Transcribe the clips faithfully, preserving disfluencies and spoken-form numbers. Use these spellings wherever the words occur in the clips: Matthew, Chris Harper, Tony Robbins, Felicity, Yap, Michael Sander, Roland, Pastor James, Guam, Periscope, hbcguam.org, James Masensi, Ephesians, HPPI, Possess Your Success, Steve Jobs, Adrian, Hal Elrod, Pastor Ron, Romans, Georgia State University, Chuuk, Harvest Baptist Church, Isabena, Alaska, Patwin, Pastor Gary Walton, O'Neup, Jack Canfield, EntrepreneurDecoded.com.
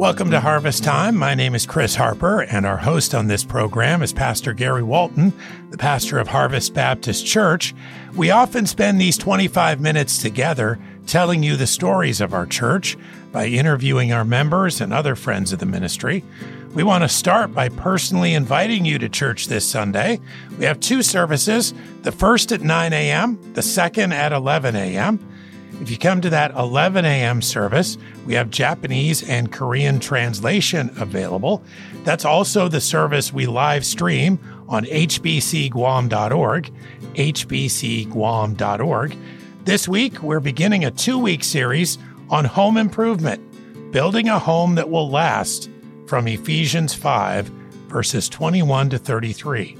Welcome to Harvest Time. My name is Chris Harper, and our host on this program is Pastor Gary Walton, the pastor of Harvest Baptist Church. We often spend these twenty-five minutes together telling you the stories of our church by interviewing our members and other friends of the ministry. We want to start by personally inviting you to church this Sunday. We have two services, the first at nine a.m., the second at eleven a.m. If you come to that eleven a.m. service, we have Japanese and Korean translation available. That's also the service we live stream on h b c guam dot org, h b c guam dot org. This week, we're beginning a two-week series on home improvement, building a home that will last, from Ephesians five, verses twenty-one to thirty-three.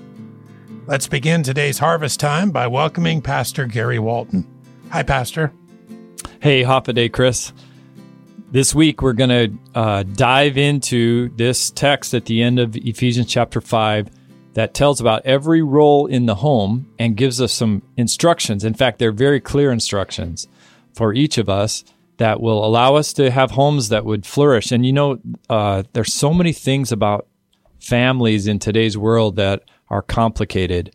Let's begin today's Harvest Time by welcoming Pastor Gary Walton. Hi, Pastor. Hey, Hop-a-Day, Chris. This week, we're going to uh, dive into this text at the end of Ephesians chapter five that tells about every role in the home and gives us some instructions. In fact, they're very clear instructions for each of us that will allow us to have homes that would flourish. And you know, uh, there's so many things about families in today's world that are complicated.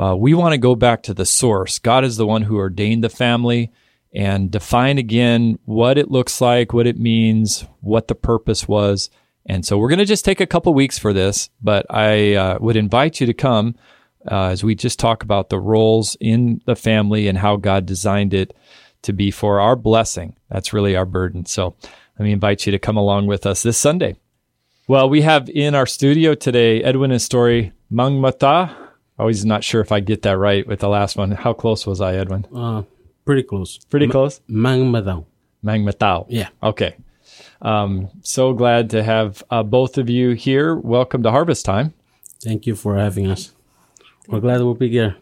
Uh, we want to go back to the source. God is the one who ordained the family and define again what it looks like, what it means, what the purpose was. And so we're going to just take a couple weeks for this, but I uh, would invite you to come uh, as we just talk about the roles in the family and how God designed it to be for our blessing. That's really our burden. So let me invite you to come along with us this Sunday. Well, we have in our studio today, Edwin Astori Mangmadau. Always not sure if I get that right with the last one. How close was I, Edwin? Uh, pretty close. Pretty M- close? Mangmadau. Mangmadau. Yeah. Okay. Um, so glad to have uh, both of you here. Welcome to Harvest Time. Thank you for having us. We're glad we'll be here.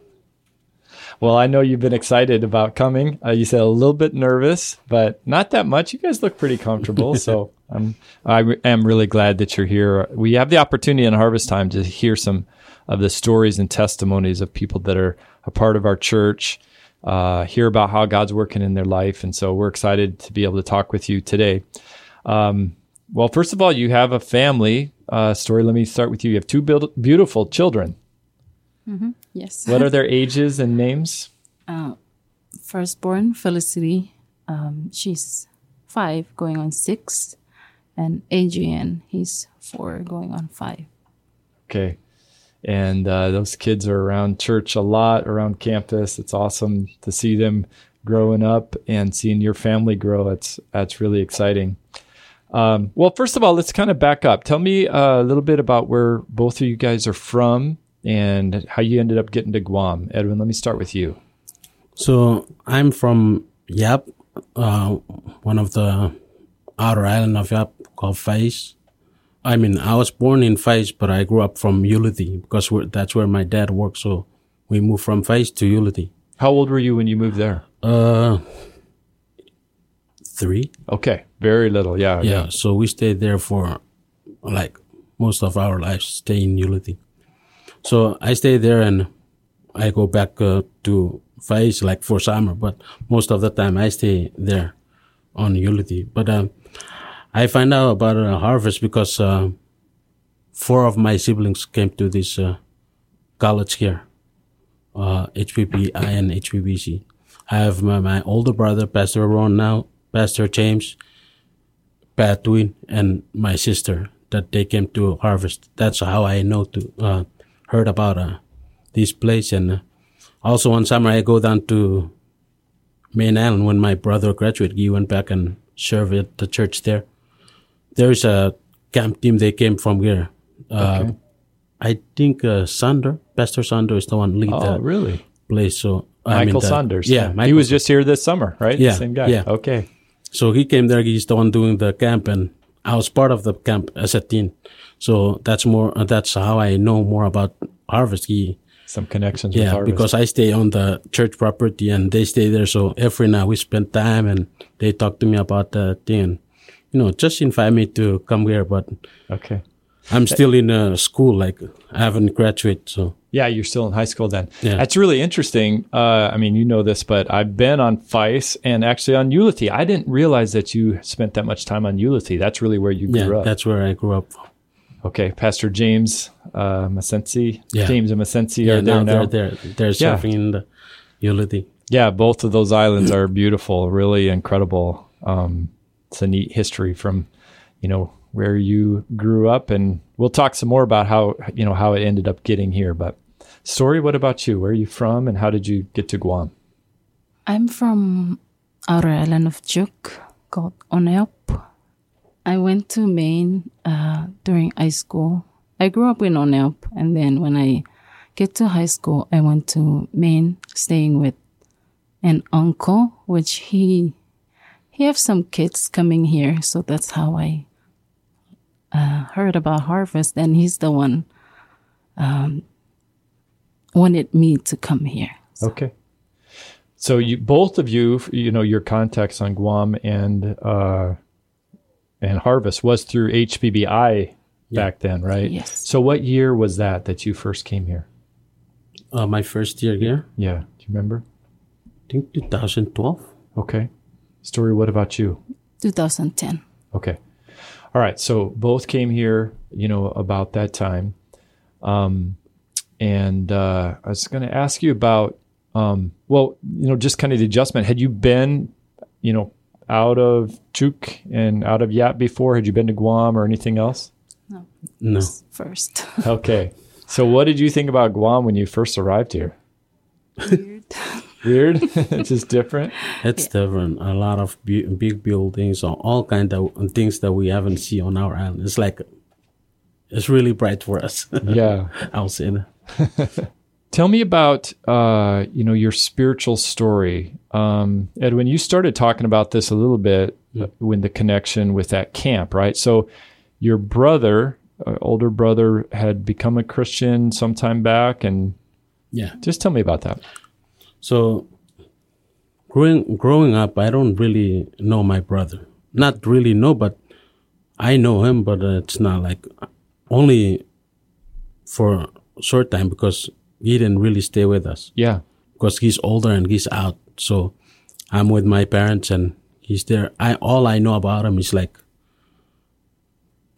Well, I know you've been excited about coming. Uh, you said a little bit nervous, but not that much. You guys look pretty comfortable, so I'm, I re- am really glad that you're here. We have the opportunity in Harvest Time to hear some of the stories and testimonies of people that are a part of our church, uh, hear about how God's working in their life, and so we're excited to be able to talk with you today. Um, well, first of all, you have a family uh, story. Let me start with you. You have two be- beautiful children. Mm-hmm. Yes. What are their ages and names? Uh, firstborn, Felicity, um, she's five, going on six, and Adrian, he's four, going on five. Okay. And uh, those kids are around church a lot, around campus. It's awesome to see them growing up and seeing your family grow. It's, that's really exciting. Um, well, first of all, let's kind of back up. Tell me a little bit about where both of you guys are from and how you ended up getting to Guam. Edwin, let me start with you. So I'm from Yap, uh, one of the outer island of Yap called Fais. I mean, I was born in Fais, but I grew up from Ulithi because we're, that's where my dad worked. So we moved from Fais to Ulithi. How old were you when you moved there? Uh, three. Okay, very little, yeah. Yeah, yeah. So we stayed there for like most of our lives, stay in Ulithi. So I stay there and I go back uh, to Fais like for summer, but most of the time I stay there on Ulithi. But um, I find out about uh, Harvest because uh, four of my siblings came to this uh, college here, uh, H P P I and H P P C. I have my, my older brother, Pastor Ron now, Pastor James, Patwin, and my sister that they came to Harvest. That's how I know to uh heard about uh, this place. And uh, also one summer I go down to Main Island when my brother graduated. He went back and served at the church there. There's a camp team. They came from here. Uh, okay. I think uh, Sander, Pastor Sander is the one lead oh, that really? Place. So I Michael mean, the, Sanders. Yeah. Michael he was just here this summer, right? Yeah. The same guy. Yeah. Okay. So he came there. He's the one doing the camp, and I was part of the camp as a teen. So that's more. That's how I know more about Harvest. He, Some connections yeah, with Harvest. Yeah, because I stay on the church property and they stay there. So every night we spend time and they talk to me about the thing. You know, just invite me to come here. But okay. I'm still in uh, school, like I haven't graduated. So yeah, you're still in high school then. Yeah. That's really interesting. Uh, I mean, you know this, but I've been on Fais and actually on Ulithi. I didn't realize that you spent that much time on Ulithi. That's really where you grew yeah, up. That's where I grew up. Okay, Pastor James uh, Masensi, yeah. James and Masensi yeah, are there now. They're, they're, they're yeah. serving in the Ulithi. Yeah, both of those islands are beautiful, really incredible. Um, it's a neat history from, you know, where you grew up, and we'll talk some more about how, you know, how it ended up getting here. But Sori, what about you? Where are you from and how did you get to Guam? I'm from outer island of Chuuk called O'Neup. I went to Maine uh, during high school. I grew up in O'Neup, and then when I get to high school, I went to Maine, staying with an uncle, which he, he have some kids coming here. So that's how I Uh, heard about Harvest, and he's the one um, wanted me to come here. So. Okay. So you, both of you, you know, your contacts on Guam and uh, and Harvest was through H P P I yeah. back then, right? Yes. So what year was that that you first came here? Uh, my first year here. Yeah. Do you remember? I think twenty twelve. Okay. Sori, what about you? twenty ten. Okay. All right, so both came here, you know, about that time. Um, and uh, I was going to ask you about, um, well, you know, just kind of the adjustment. Had you been, you know, out of Chuuk and out of Yap before? Had you been to Guam or anything else? No. No. First. Okay. So what did you think about Guam when you first arrived here? Weird. Weird? It's just different? It's yeah. different. A lot of bu- big buildings or all kinds of things that we haven't seen on our island. It's like, it's really bright for us. Yeah. I'll say that. Tell me about, uh, you know, your spiritual story. Um, Edwin, you started talking about this a little bit yeah. when the connection with that camp, right? So your brother, uh, older brother, had become a Christian sometime back. And yeah, just tell me about that. So, growing growing up, I don't really know my brother. Not really know, but I know him, but it's not like only for a short time because he didn't really stay with us. Yeah. Because he's older and he's out. So, I'm with my parents and he's there. I All I know about him is like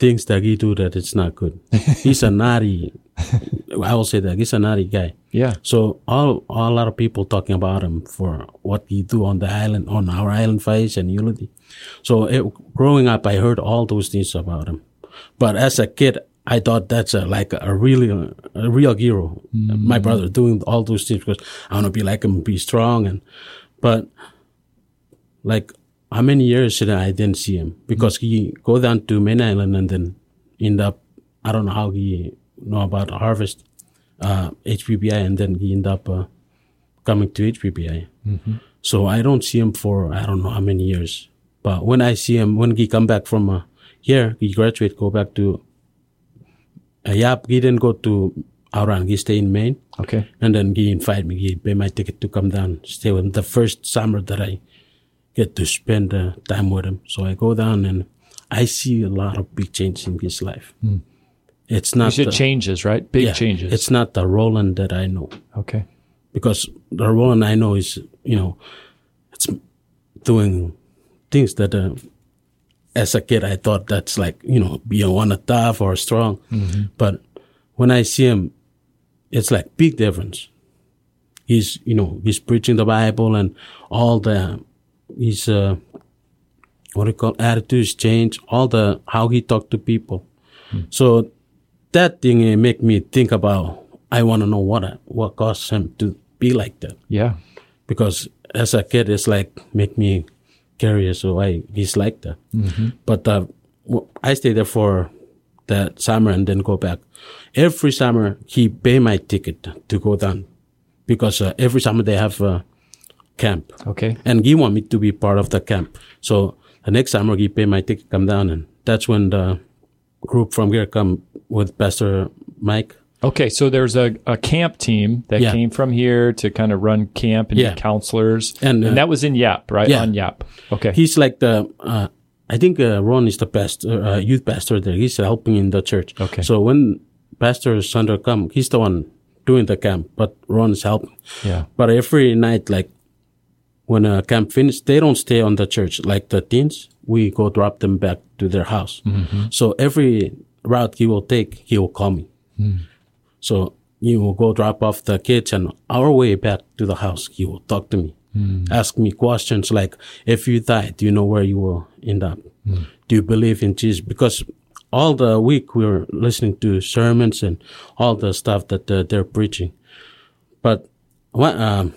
things that he do that it's not good. He's a naughty I will say that he's a naughty guy. Yeah. So all, all a lot of people talking about him for what he do on the island, on our island, Fais and Ulithi. So it, growing up, I heard all those things about him. But as a kid, I thought that's a, like a really a real hero. Mm-hmm. My brother doing all those things because I want to be like him, be strong. And but like how many years did I didn't see him because mm-hmm. he go down to Main Island and then end up. I don't know how he. Know about Harvest, uh, H P P I, and then he ended up uh, coming to H P P I. Mm-hmm. So I don't see him for I don't know how many years. But when I see him, when he come back from uh, here, he graduate, go back to uh, Yap. He didn't go to Aran. He stay in Maine. Okay. And then he invite me. He pay my ticket to come down, stay with him. The first summer that I get to spend uh, time with him. So I go down and I see a lot of big change in his life. Mm. It's not the, changes, right? Big yeah, changes. It's not the Roland that I know. Okay. Because the Roland I know is, you know, it's doing things that uh, as a kid I thought that's like, you know, being one of tough or strong. Mm-hmm. But when I see him, it's like big difference. He's, you know, he's preaching the Bible and all the, his, uh, what do you call, attitudes change, all the, how he talked to people. Mm-hmm. So, that thing it make me think about, I want to know what I, what caused him to be like that. Yeah. Because as a kid, it's like, make me curious why he's like that. Mm-hmm. But uh, I stayed there for that summer and then go back. Every summer, he pay my ticket to go down because uh, every summer they have a camp. Okay. And he want me to be part of the camp. So the next summer, he pay my ticket, come down, and that's when the group from here come with Pastor Mike. Okay, so there's a, a camp team that yeah. came from here to kind of run camp and yeah. be counselors. And, uh, and that was in Yap, right? Yeah. On Yap. Okay. He's like the uh, I think uh, Ron is the best uh, youth pastor there. He's helping in the church. Okay. So when Pastor Sander come, he's the one doing the camp, but Ron is helping. Yeah. But every night, like when a camp finishes, they don't stay on the church. Like the teens, we go drop them back to their house. Mm-hmm. So every route he will take, he will call me. Mm. So he will go drop off the kids, and our way back to the house, he will talk to me. Mm. Ask me questions like, if you die, do you know where you will end up? Mm. Do you believe in Jesus? Because all the week we were listening to sermons and all the stuff that uh, they're preaching. But one, um,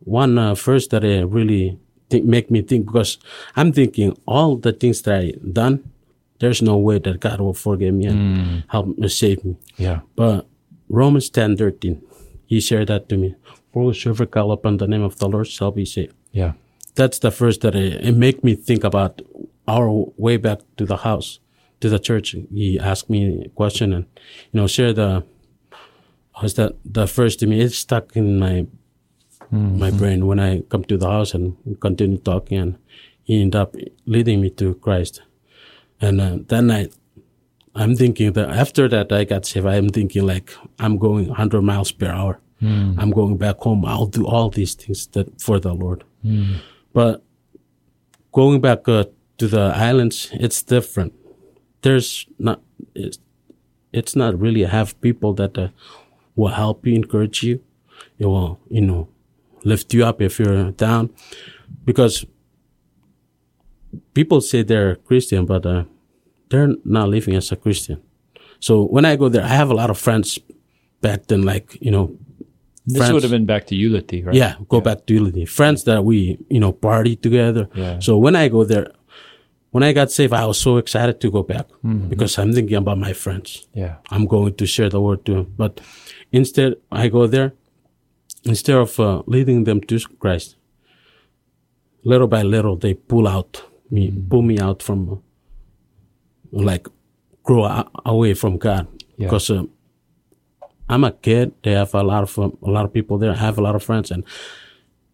one uh, verse that uh, really think, make me think, because I'm thinking all the things that I done, there's no way that God will forgive me and mm. help me, save me. Yeah. But Romans ten thirteen, he shared that to me. For whosoever call upon the name of the Lord shall be saved. Yeah. That's the verse that it, it make me think about our way back to the house, to the church. He asked me a question and, you know, share the, how's that, the verse to me. It's stuck in my, mm-hmm. my brain when I come to the house and continue talking, and he ended up leading me to Christ. And uh, then I, I'm thinking that after that I got saved, I'm thinking like, I'm going one hundred miles per hour. Mm. I'm going back home. I'll do all these things that for the Lord. Mm. But going back uh, to the islands, it's different. There's not, it's, it's not really have people that uh, will help you, encourage you. It will, you know, lift you up if you're down. Because people say they're Christian, but uh, they're not living as a Christian. So when I go there, I have a lot of friends back then, like, you know, This friends. would have been back to Ulithi, right? Yeah, go yeah. back to Ulithi. Friends that we, you know, party together. Yeah. So when I go there, when I got saved, I was so excited to go back mm-hmm. because I'm thinking about my friends. Yeah, I'm going to share the word to them. But instead, I go there, instead of uh, leading them to Christ, little by little, they pull out me, mm-hmm. pull me out from, like, grow a- away from God yeah. because uh, I'm a kid. They have a lot of um, a lot of people there. I have a lot of friends, and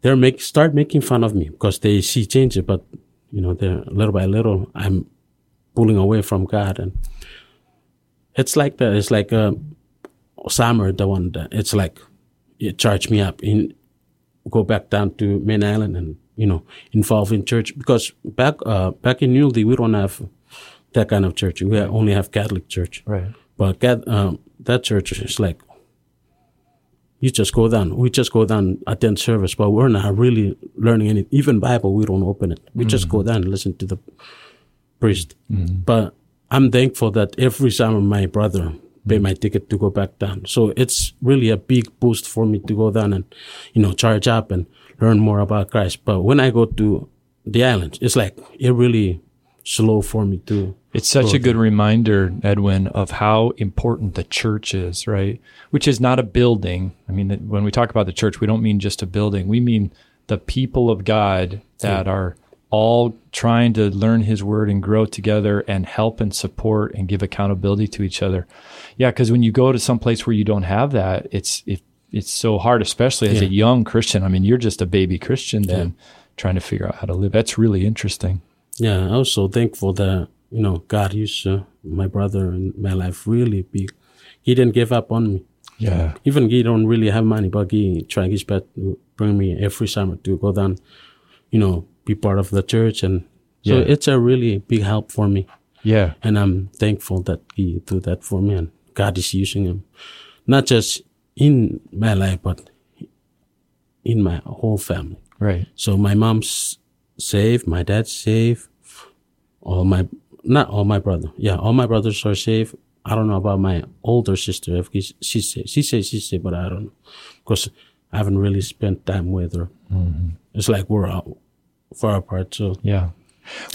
they're make start making fun of me because they see changes. But you know, they're little by little, I'm pulling away from God, and it's like that. It's like uh, summer, the one that it's like it charged me up and go back down to Main Island, and you know, involve in church, because back uh, back in Ulithi we don't have that kind of church. We only have Catholic church, right? But um, that church is like, you just go down. We just go down, attend service, but we're not really learning anything. Even Bible, we don't open it. We mm-hmm. just go down and listen to the priest. Mm-hmm. But I'm thankful that every summer my brother mm-hmm. paid my ticket to go back down. So it's really a big boost for me to go down and, you know, charge up and learn more about Christ. But when I go to the islands, it's like it really slow for me to. It's such a good reminder, Edwin, of how important the church is, right? Which is not a building. I mean, when we talk about the church, we don't mean just a building. We mean the people of God that are all trying to learn His Word and grow together and help and support and give accountability to each other. Yeah, because when you go to some place where you don't have that, it's it, it's so hard, especially as yeah. a young Christian. I mean, you're just a baby Christian then yeah. trying to figure out how to live. That's really interesting. Yeah, I was so thankful that, you know, God used uh, my brother in my life really big. He didn't give up on me. Yeah. Even he don't really have money, but he tried his best to bring me every summer to go down, you know, be part of the church. And so yeah. it's a really big help for me. Yeah. And I'm thankful that he did that for me, and God is using him, not just in my life, but in my whole family. Right. So my mom's saved, my dad's saved, all my Not all my brother. Yeah, all my brothers are safe. I don't know about my older sister. If he's, she's safe. She says she's safe, but I don't know. Because I haven't really spent time with her. Mm-hmm. It's like we're out, far apart, so. Yeah.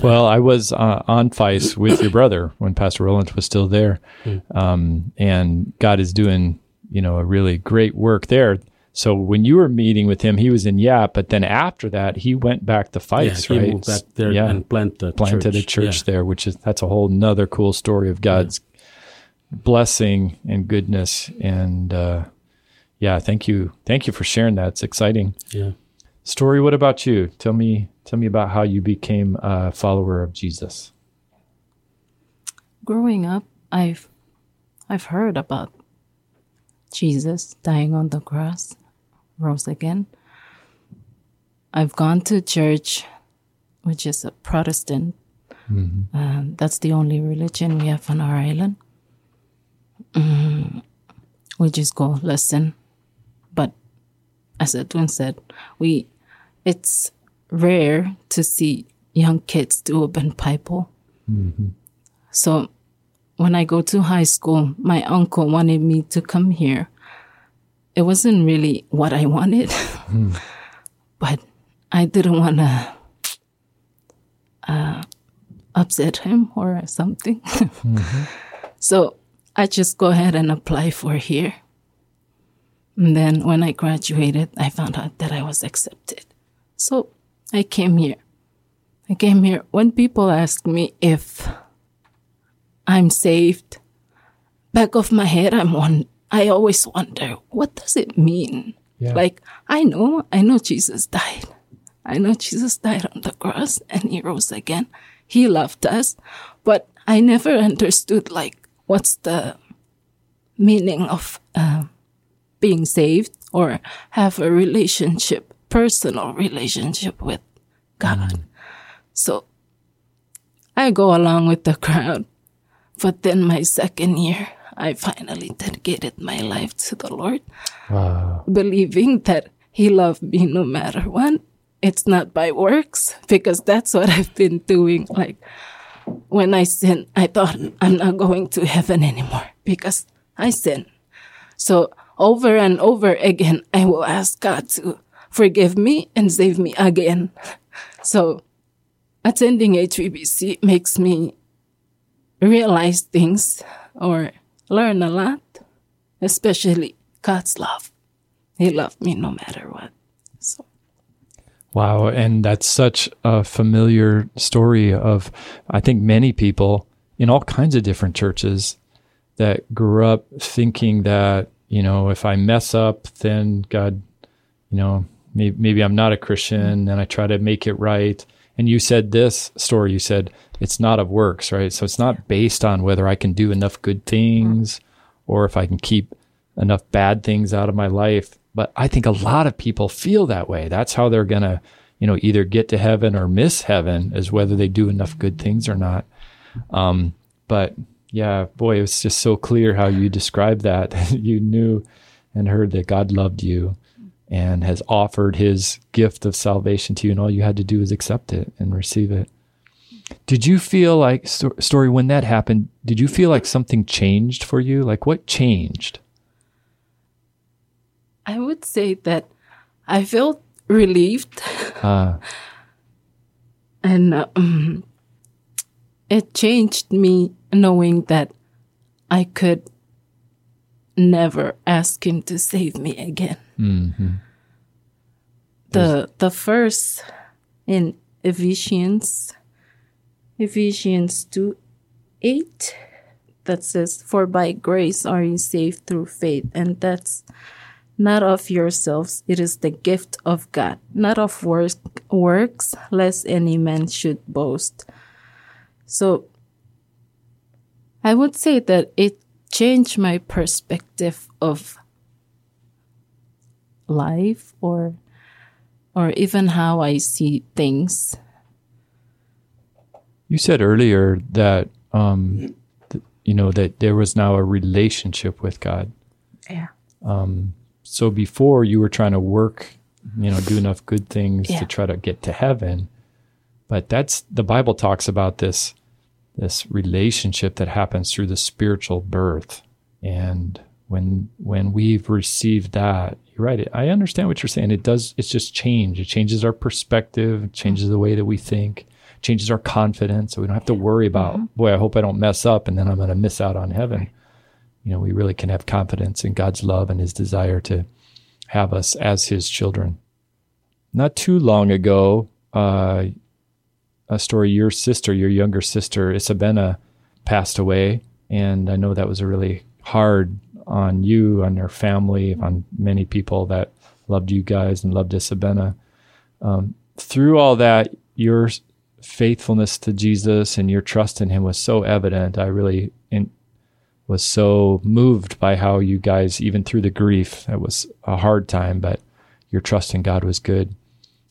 Well, I was uh, on Fais with your brother when Pastor Roland was still there. Mm-hmm. Um, and God is doing, you know, a really great work there. So when you were meeting with him, he was in Yap, but then after that, he went back to Fais, yeah, right? He moved back there yeah. and planted a planted church. a church yeah. there, which is that's a whole nother cool story of God's yeah. blessing and goodness. And uh, yeah, thank you, thank you for sharing that. It's exciting. Yeah. Story, what about you? Tell me, tell me about how you became a follower of Jesus. Growing up, I've I've heard about Jesus dying on the cross, rose again. I've gone to church, which is a Protestant. Mm-hmm. Um, that's the only religion we have on our island. Mm, we just go listen. But as Edwin said, we it's rare to see young kids do open Bible. Mm-hmm. So when I go to high school, my uncle wanted me to come here. It wasn't really what I wanted, mm. but I didn't want to uh, upset him or something. Mm-hmm. So I just go ahead and apply for here. And then when I graduated, I found out that I was accepted. So I came here. I came here. When people ask me if I'm saved, back of my head, I'm on. I always wonder, what does it mean? Yeah. Like, I know, I know Jesus died. I know Jesus died on the cross and he rose again. He loved us, but I never understood, like, what's the meaning of uh, being saved or have a relationship, personal relationship with God. Mm. So I go along with the crowd. But then my second year, I finally dedicated my life to the Lord, wow. believing that he loved me no matter what. It's not by works, because that's what I've been doing. Like, when I sin, I thought I'm not going to heaven anymore because I sin. So over and over again, I will ask God to forgive me and save me again. So attending H P P C makes me realize things or learn a lot, especially God's love. He loved me no matter what. So. Wow, and that's such a familiar story of, I think, many people in all kinds of different churches that grew up thinking that, you know, if I mess up, then God, you know, maybe, maybe I'm not a Christian, and I try to make it right. And you said this story, you said, it's not of works, right? So it's not based on whether I can do enough good things mm-hmm. or if I can keep enough bad things out of my life. But I think a lot of people feel that way. That's how they're going to, you know, either get to heaven or miss heaven, is whether they do enough good things or not. Um, but yeah, boy, it's just so clear how you described that. You knew and heard that God loved you and has offered his gift of salvation to you, and all you had to do was accept it and receive it. Did you feel like, Story, when that happened, did you feel like something changed for you? Like, what changed? I would say that I felt relieved. Uh. And um, it changed me knowing that I could never ask him to save me again. Mm-hmm. The the verse in Ephesians, Ephesians two eight, that says, "For by grace are you saved through faith, and that's not of yourselves, it is the gift of God, not of work, works, lest any man should boast." So I would say that it changed my perspective of life, or or even how I see things. You said earlier that um, th- you know that there was now a relationship with God. Yeah. Um, so before, you were trying to work, you know, do enough good things yeah. to try to get to heaven, but that's the Bible talks about this this relationship that happens through the spiritual birth, and when when we've received that. You're right. I understand what you're saying. It does. It's just change. It changes our perspective. It changes the way that we think. It changes our confidence. So we don't have to worry about, mm-hmm. boy, I hope I don't mess up and then I'm going to miss out on heaven. Right. You know, we really can have confidence in God's love and his desire to have us as his children. Not too long ago, uh, a story, your sister, your younger sister, Isabena, passed away. And I know that was a really hard on you, on your family, on many people that loved you guys and loved Isabena. um, through all that, your faithfulness to Jesus and your trust in him was so evident. I really in, was so moved by how you guys, even through the grief, that was a hard time, but your trust in God was good.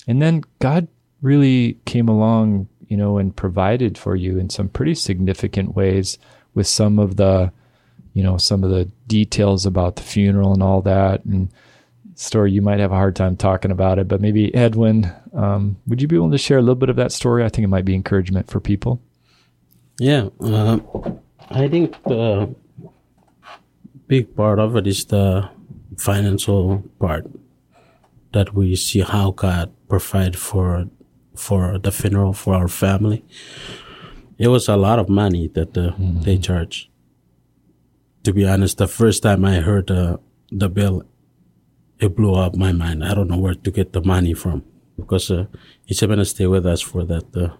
And then God really came along, you know, and provided for you in some pretty significant ways with some of the, you know, some of the details about the funeral and all that. And story, you might have a hard time talking about it, but maybe Edwin, um, would you be willing to share a little bit of that story? I think it might be encouragement for people. Yeah, uh, I think the big part of it is the financial part, that we see how God provided for for the funeral for our family. It was a lot of money that uh, mm-hmm. they charged. To be honest, the first time I heard uh, the bill, it blew up my mind. I don't know where to get the money from, because uh, Isabena stayed with us for that uh,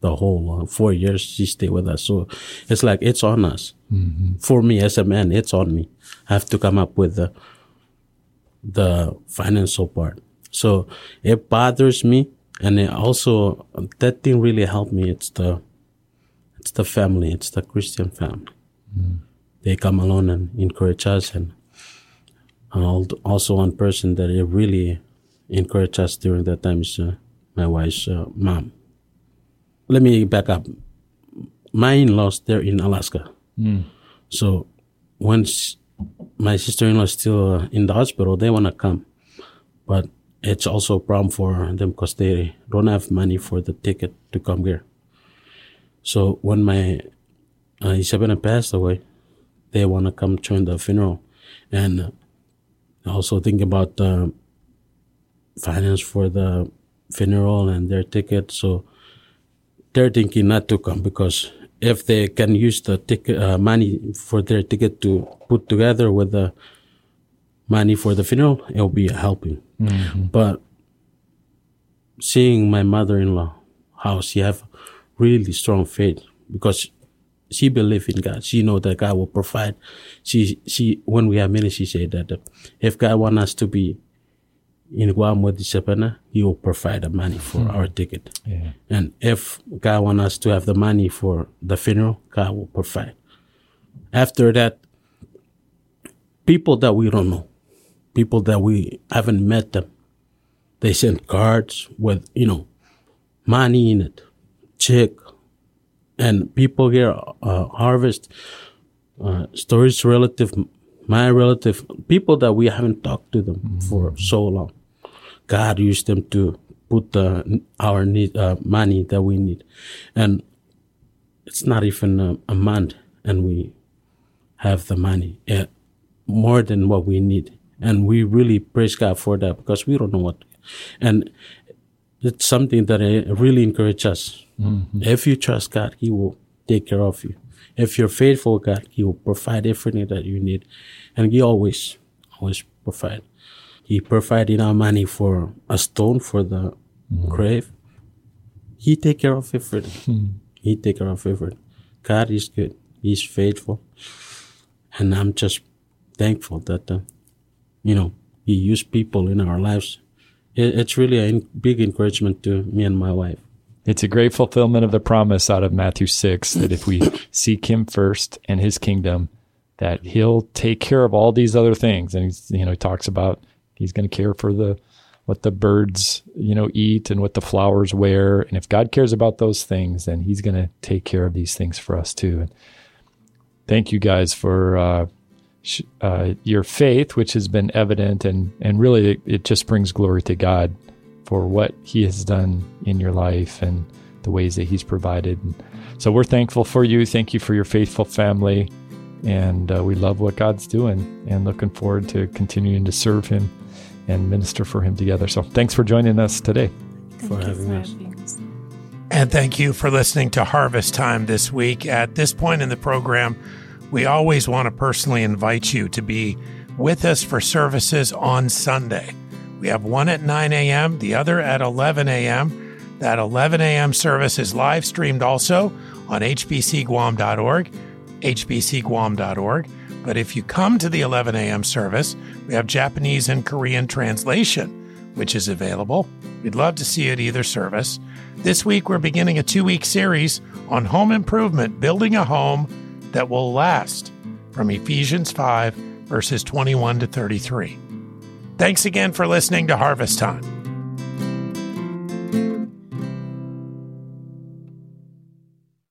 the whole uh, four years. She stayed with us, so it's like it's on us. Mm-hmm. For me as a man, it's on me. I have to come up with the the financial part. So it bothers me, and it also that thing really helped me. It's the it's the family. It's the Christian family. Mm-hmm. They come along and encourage us. And And also one person that it really encouraged us during that time is uh, my wife's uh, mom. Let me back up. My in-laws, they're in Alaska. Mm. So when she, my sister-in-law is still uh, in the hospital, they want to come. But it's also a problem for them because they don't have money for the ticket to come here. So when my uh, Isabena passed away, they want to come join the funeral. And uh, also think about the uh, finance for the funeral and their ticket. So they're thinking not to come, because if they can use the ticket uh, money for their ticket to put together with the money for the funeral, it'll be helping. Mm-hmm. But seeing my mother-in-law, how she have really strong faith, because she believed in God. She know that God will provide. She, she, when we have meetings, she said that if God want us to be in Guam with Isabena, he will provide the money for mm. our ticket. Yeah. And if God want us to have the money for the funeral, God will provide. After that, people that we don't know, people that we haven't met them, they send cards with, you know, money in it, check. And people here, uh, Harvest, uh, Story's relative, my relative, people that we haven't talked to them mm-hmm. for so long. God used them to put uh, our need, uh, money that we need. And it's not even a, a month, and we have the money, yeah, more than what we need. And we really praise God for that, because we don't know what. And it's something that really encourages us. Mm-hmm. If you trust God, he will take care of you. If you're faithful, God, he will provide everything that you need. And he always, always provide. He provided our money for a stone for the mm-hmm. grave. He take care of everything. Mm-hmm. He take care of everything. God is good. He's faithful. And I'm just thankful that, uh, you know, he used people in our lives. It, it's really a in- big encouragement to me and my wife. It's a great fulfillment of the promise out of Matthew six, that if we seek him first and his kingdom, that he'll take care of all these other things. And he's, you know, he talks about he's going to care for the what the birds, you know, eat and what the flowers wear. And if God cares about those things, then he's going to take care of these things for us too. And thank you guys for uh, sh- uh, your faith, which has been evident, and and really it, it just brings glory to God for what he has done in your life and the ways that he's provided. So we're thankful for you. Thank you for your faithful family. And uh, we love what God's doing and looking forward to continuing to serve him and minister for him together. So thanks for joining us today. Thank for having us. us. And thank you for listening to Harvest Time this week. At this point in the program, we always want to personally invite you to be with us for services on Sunday. We have one at nine a.m., the other at eleven a.m. That eleven a.m. service is live streamed also on h b c guam dot org, h b c guam dot org. But if you come to the eleven a.m. service, we have Japanese and Korean translation which is available. We'd love to see you at either service. This week, we're beginning a two-week series on home improvement, building a home that will last, from Ephesians five, verses twenty-one to thirty-three. Thanks again for listening to Harvest Time.